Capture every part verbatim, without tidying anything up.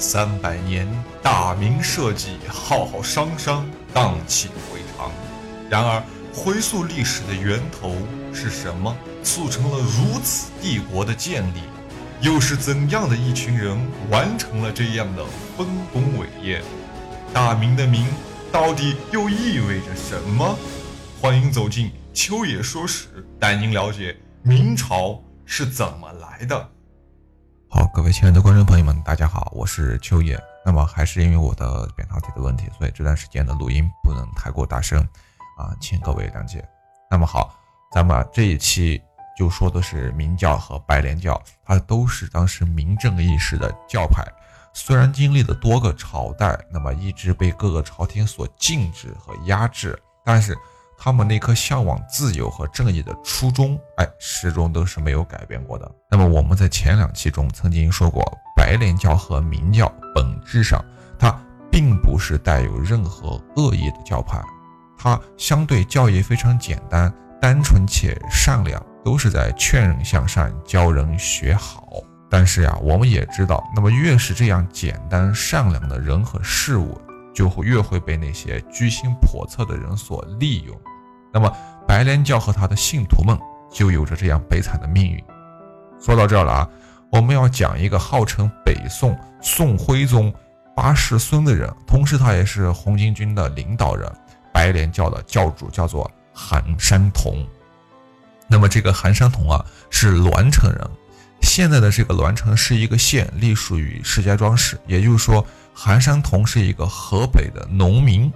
三百年大明社稷浩浩汤汤荡气回肠。然而回溯历史的源头是什么，促成了如此帝国的建立，又是怎样的一群人完成了这样的丰功伟业？大明的明到底又意味着什么？欢迎走进秋野说史，带您了解明朝是怎么来的。好，各位亲爱的观众朋友们，大家好，我是秋野。那么还是因为我的扁桃体的问题，所以这段时间的录音不能太过大声啊，请各位谅解。那么好，咱们这一期就说的是明教和白莲教，它都是当时明正议事的教派。虽然经历了多个朝代，那么一直被各个朝廷所禁止和压制，但是他们那颗向往自由和正义的初衷，哎，始终都是没有改变过的。那么我们在前两期中曾经说过，白莲教和明教本质上它并不是带有任何恶意的教派，它相对教义非常简单、单纯且善良，都是在劝人向善、教人学好。但是呀、啊，我们也知道，那么越是这样简单善良的人和事物，就会越会被那些居心叵测的人所利用。那么白莲教和他的信徒们就有着这样悲惨的命运。说到这儿了啊，我们要讲一个号称北宋宋徽宗八世孙的人，同时他也是红巾军的领导人，白莲教的教主，叫做韩山童。那么这个韩山童啊，是栾城人，现在的这个栾城是一个县，隶属于石家庄市。也就是说，韩山童是一个河北的农民。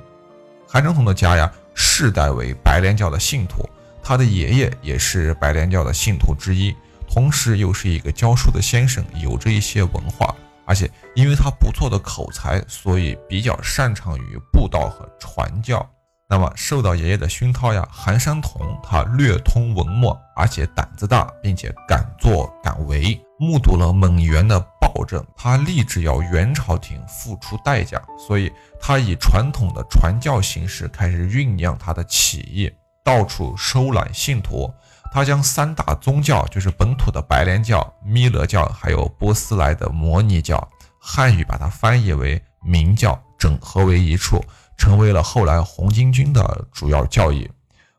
韩山童的家呀，世代为白莲教的信徒，他的爷爷也是白莲教的信徒之一，同时又是一个教书的先生，有着一些文化，而且因为他不错的口才，所以比较擅长于布道和传教。那么受到爷爷的熏陶呀，韩山童他略通文墨，而且胆子大，并且敢作敢为。目睹了蒙元的暴政，他立志要元朝廷付出代价，所以他以传统的传教形式开始酝酿他的起义，到处收揽信徒。他将三大宗教，就是本土的白莲教、弥勒教，还有波斯来的摩尼教，汉语把它翻译为明教，整合为一处，成为了后来红巾军的主要教义。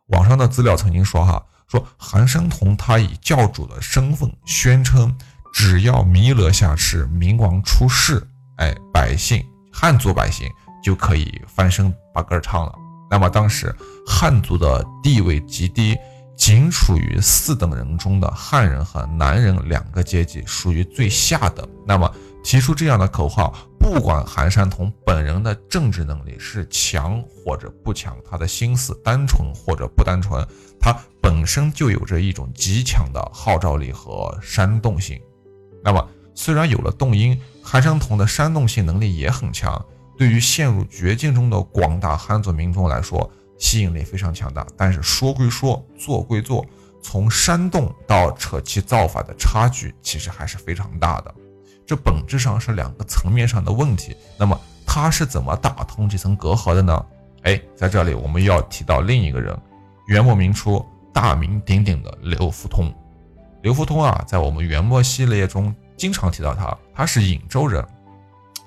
网上的资料曾经说哈，说韩山童他以教主的身份宣称，只要弥勒下世，明王出世，哎，百姓汉族百姓就可以翻身把歌唱了。那么当时汉族的地位极低，仅属于四等人中的汉人和南人两个阶级，属于最下等。那么提出这样的口号，不管韩山童本人的政治能力是强或者不强，他的心思单纯或者不单纯，他本身就有着一种极强的号召力和煽动性。那么虽然有了动因，韩山童的煽动性能力也很强，对于陷入绝境中的广大汉族民众来说，吸引力非常强大。但是说归说，做归做，从煽动到扯旗造反的差距其实还是非常大的，这本质上是两个层面上的问题。那么他是怎么打通这层隔阂的呢？哎，在这里我们要提到另一个人，元末明初大名鼎鼎的刘福通。刘福通啊，在我们元末系列中经常提到他，他是颍州人。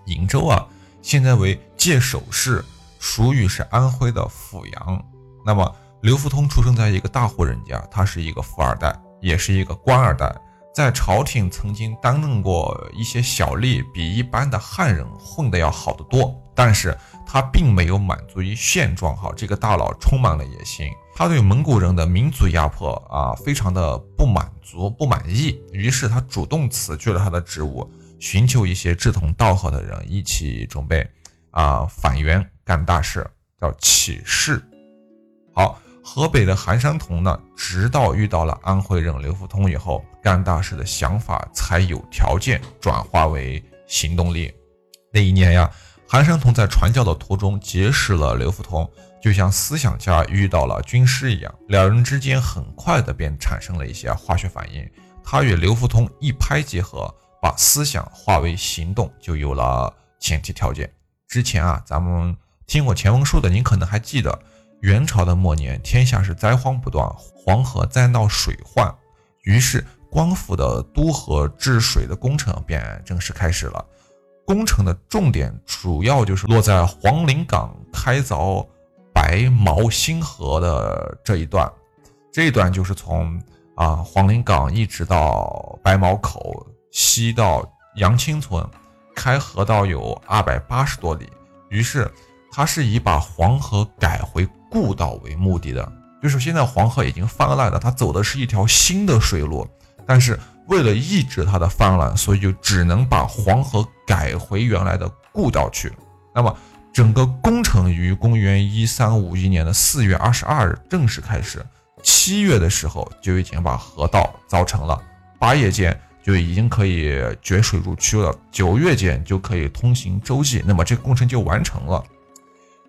颍州啊，现在为界首市，属于是安徽的阜阳。那么刘福通出生在一个大户人家，他是一个富二代，也是一个官二代，在朝廷曾经担任过一些小吏，比一般的汉人混得要好得多。但是他并没有满足于现状哈，这个大佬充满了野心，他对蒙古人的民族压迫啊，非常的不满足、不满意，于是他主动辞去了他的职务，寻求一些志同道合的人一起准备啊反元干大事，叫起事。好，河北的韩山童呢，直到遇到了安徽人刘福通以后，干大事的想法才有条件转化为行动力。那一年呀，韩山童在传教的途中结识了刘福通，就像思想家遇到了军师一样，两人之间很快的便产生了一些化学反应。他与刘福通一拍即合，把思想化为行动，就有了前提条件。之前啊，咱们听过前文书的您可能还记得，元朝的末年，天下是灾荒不断，黄河再闹水患，于是官府的督河治水的工程便正式开始了。工程的重点主要就是落在黄陵港开凿白茅新河的这一段，这一段就是从啊黄陵港一直到白茅口，西到杨清村，开河道有二百八十多里。于是，它是以把黄河改回故道为目的的。就是现在黄河已经泛滥了，它走的是一条新的水路，但是为了抑制它的泛滥，所以就只能把黄河改回原来的故道去。那么整个工程于公元一三五一年的四月二十二日正式开始，七月的时候就已经把河道凿成了，八月间就已经可以决水入曲了，九月间就可以通行洲际，那么这个工程就完成了。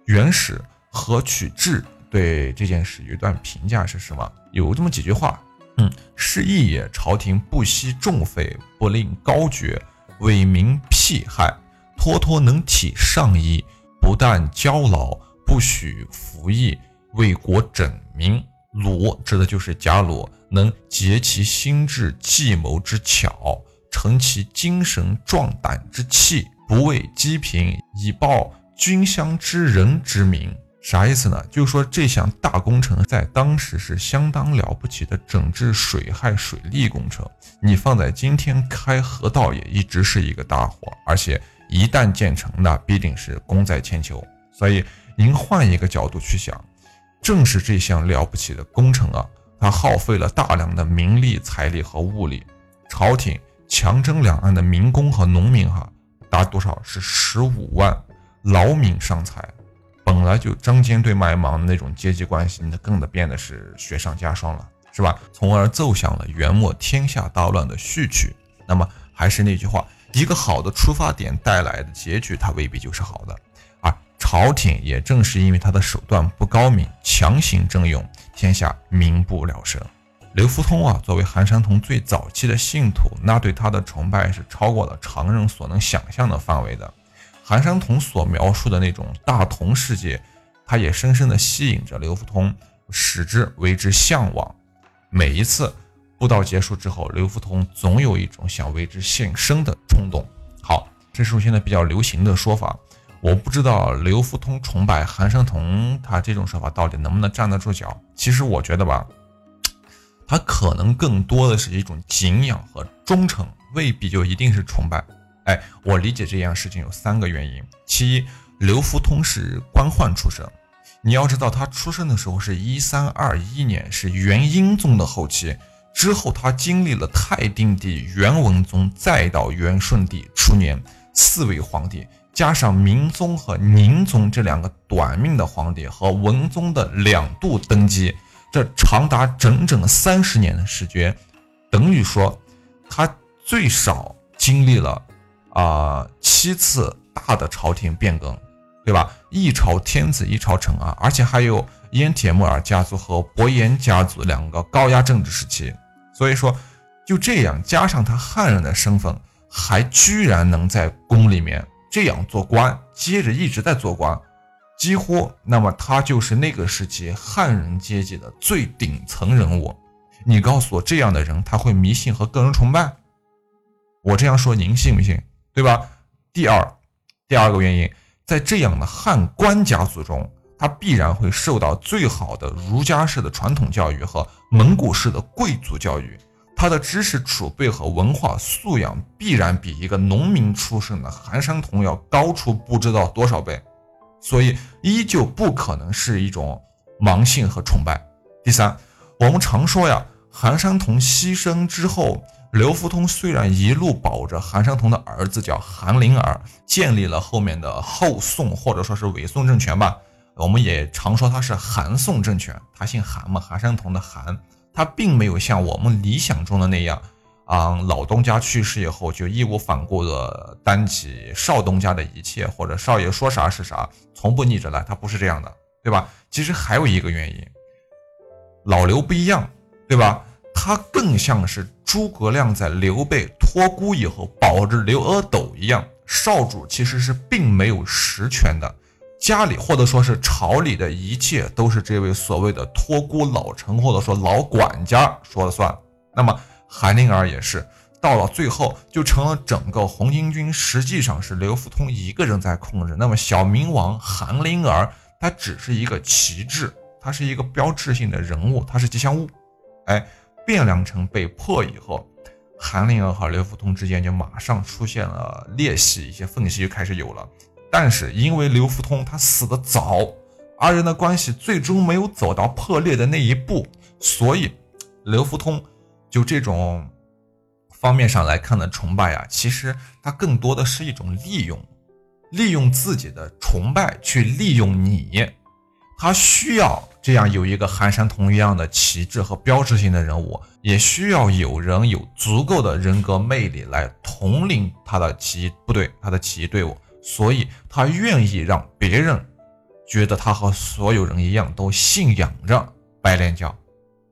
元始何取志对这件事有一段评价是什么？有这么几句话。嗯，是义也，朝廷不惜重费，不吝高爵，为民辟害，脱脱能体上意，不但交劳，不许服役，为国拯民。鲁指的就是贾鲁，能竭其心智，计谋之巧，成其精神，壮胆之气，不畏积贫，以报君乡之人之民。啥意思呢？就是说这项大工程在当时是相当了不起的整治水害水利工程，你放在今天开河道也一直是一个大活，而且一旦建成那必定是功在千秋。所以您换一个角度去想，正是这项了不起的工程啊，它耗费了大量的民力、财力和物力，朝廷强征两岸的民工和农民哈、啊，达多少是十五万，劳民伤财。本来就张尖对麦芒的那种阶级关系，那更的变得是雪上加霜了，是吧？从而奏响了元末天下大乱的序曲。那么还是那句话，一个好的出发点带来的结局，它未必就是好的。而朝廷也正是因为他的手段不高明，强行征用，天下民不聊生。刘福通啊，作为韩山童最早期的信徒，那对他的崇拜是超过了常人所能想象的范围的。韩山童所描述的那种大同世界，它也深深地吸引着刘福通，使之为之向往。每一次布道结束之后，刘福通总有一种想为之献身的冲动。好，这是现在比较流行的说法，我不知道刘福通崇拜韩山童他这种说法到底能不能站得住脚。其实我觉得吧，他可能更多的是一种敬仰和忠诚，未必就一定是崇拜。哎，我理解这件事情有三个原因。其一，刘福通是官宦出身，你要知道他出生的时候是一三二一年，是元英宗的后期，之后他经历了泰定帝、元文宗，再到元顺帝，初年四位皇帝，加上明宗和宁宗这两个短命的皇帝和文宗的两度登基，这长达整整三十年的时间，等于说他最少经历了啊、呃，七次大的朝廷变更，对吧？一朝天子一朝臣啊，而且还有燕铁木儿家族和伯颜家族两个高压政治时期。所以说，就这样加上他汉人的身份，还居然能在宫里面这样做官，接着一直在做官，几乎那么他就是那个时期汉人阶级的最顶层人物。你告诉我，这样的人他会迷信和个人崇拜？我这样说，您信不信？对吧？第二，第二个原因，在这样的汉官家族中，他必然会受到最好的儒家式的传统教育和蒙古式的贵族教育，他的知识储备和文化素养必然比一个农民出身的韩山童要高出不知道多少倍，所以依旧不可能是一种盲信和崇拜。第三，我们常说呀，韩山童牺牲之后，刘福通虽然一路保着韩山童的儿子叫韩林儿，建立了后面的后宋或者说是伪宋政权吧，我们也常说他是韩宋政权，他姓韩嘛，韩山童的韩，他并没有像我们理想中的那样啊、嗯，老东家去世以后就义无反顾的担起少东家的一切，或者少爷说啥是啥，从不逆着来，他不是这样的，对吧？其实还有一个原因，老刘不一样，对吧？他更像是诸葛亮在刘备托孤以后保着刘阿斗一样，少主其实是并没有实权的，家里或者说是朝里的一切都是这位所谓的托孤老臣或者说老管家说了算。那么韩林儿也是，到了最后就成了整个红巾军实际上是刘福通一个人在控制。那么小明王韩林儿他只是一个旗帜，他是一个标志性的人物，他是吉祥物。哎，汴梁城被破以后，韩林儿和刘福通之间就马上出现了裂隙，一些缝隙就开始有了。但是因为刘福通他死得早，二人的关系最终没有走到破裂的那一步，所以刘福通就这种方面上来看的崇拜啊，其实它更多的是一种利用，利用自己的崇拜去利用你。他需要这样有一个韩山童一样的旗帜和标志性的人物，也需要有人有足够的人格魅力来统领他的起义部队，他的起义队伍，所以他愿意让别人觉得他和所有人一样都信仰着白莲教，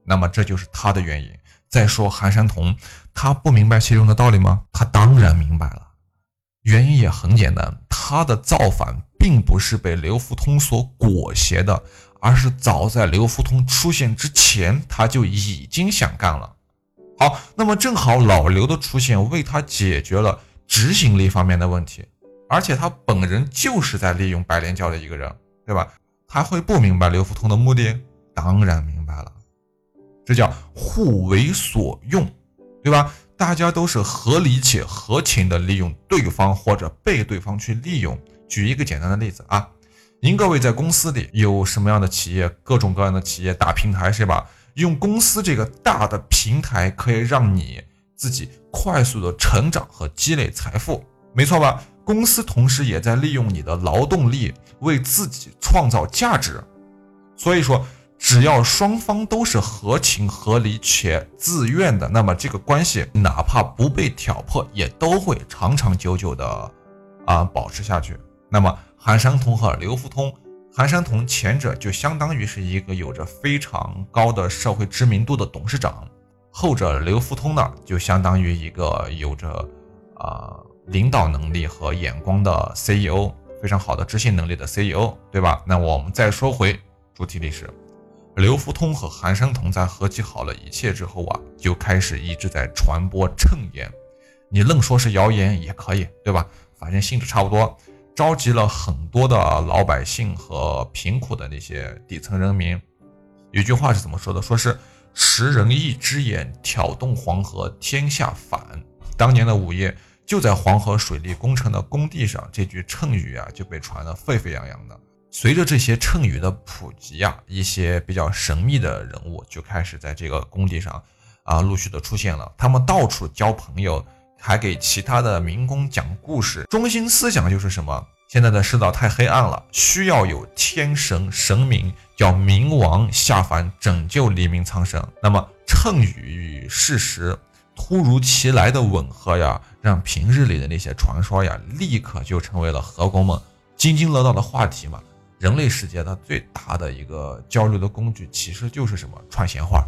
那么这就是他的原因。再说韩山童，他不明白其中的道理吗？他当然明白了，原因也很简单，他的造反并不是被刘福通所裹挟的，而是早在刘福通出现之前他就已经想干了。好，那么正好老刘的出现为他解决了执行力方面的问题，而且他本人就是在利用白莲教的一个人，对吧？他会不明白刘福通的目的？当然明白了，这叫互为所用，对吧？大家都是合理且合情的利用对方或者被对方去利用。举一个简单的例子啊，您各位在公司里有什么样的企业，各种各样的企业大平台是吧？用公司这个大的平台可以让你自己快速的成长和积累财富，没错吧？公司同时也在利用你的劳动力为自己创造价值。所以说只要双方都是合情合理且自愿的，那么这个关系哪怕不被挑破也都会长长久久的啊、呃、保持下去。那么韩山童和刘福通，韩山童前者就相当于是一个有着非常高的社会知名度的董事长，后者刘福通呢就相当于一个有着啊、呃、领导能力和眼光的 C E O， 非常好的执行能力的 C E O， 对吧？那我们再说回主体历史，刘福通和韩山童在合计好了一切之后啊，就开始一直在传播谶言，你愣说是谣言也可以，对吧？反正性质差不多，召集了很多的老百姓和贫苦的那些底层人民。有句话是怎么说的？说是识仁义之眼，挑动黄河天下反。当年的午夜，就在黄河水利工程的工地上，这句谶语啊就被传得沸沸扬扬的。随着这些谶语的普及啊，一些比较神秘的人物就开始在这个工地上啊陆续的出现了，他们到处交朋友，还给其他的民工讲故事，中心思想就是什么？现在的世道太黑暗了，需要有天神神明，叫冥王下凡拯救黎民苍生。那么谶语与事实突如其来的吻合呀，让平日里的那些传说呀立刻就成为了河工们津津乐道的话题嘛。人类世界它最大的一个交流的工具其实就是什么？传闲话，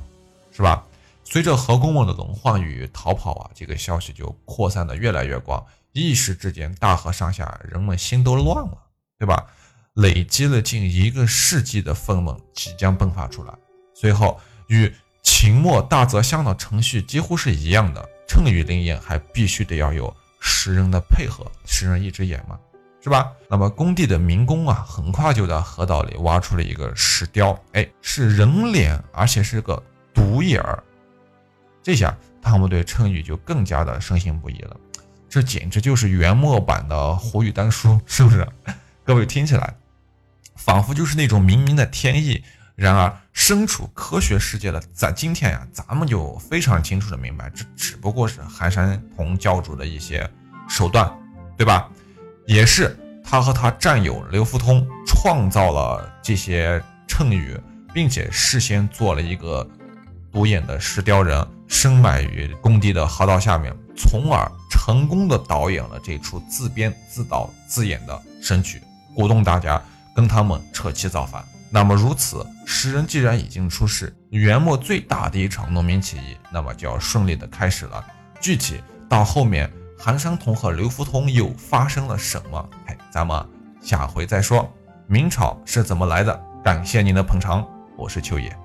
是吧？随着河工们的轮换与逃跑啊，这个消息就扩散的越来越广，一时之间大河上下人们心都乱了，对吧？累积了近一个世纪的愤懑即将迸发出来。随后与秦末大泽乡的程序几乎是一样的，谶语灵验还必须得要有识人的配合，识人一只眼嘛，是吧？那么工地的民工啊，很快就在河道里挖出了一个石雕，哎，是人脸，而且是个独眼儿。这下他们对谶语就更加的深信不疑了，这简直就是元末版的胡语丹书，是不是？各位听起来，仿佛就是那种冥冥的天意。然而身处科学世界的在今天呀、啊，咱们就非常清楚的明白，这只不过是韩山童教主的一些手段，对吧？也是他和他战友刘福通创造了这些谶语，并且事先做了一个独眼的石雕人，深埋于工地的河道下面，从而成功的导演了这出自编自导自演的神曲，鼓动大家跟他们扯旗造反。那么如此，时人既然已经出世，元末最大的一场农民起义那么就要顺利的开始了。具体到后面韩山童和刘福通又发生了什么，咱们下回再说。明朝是怎么来的？感谢您的捧场，我是秋野。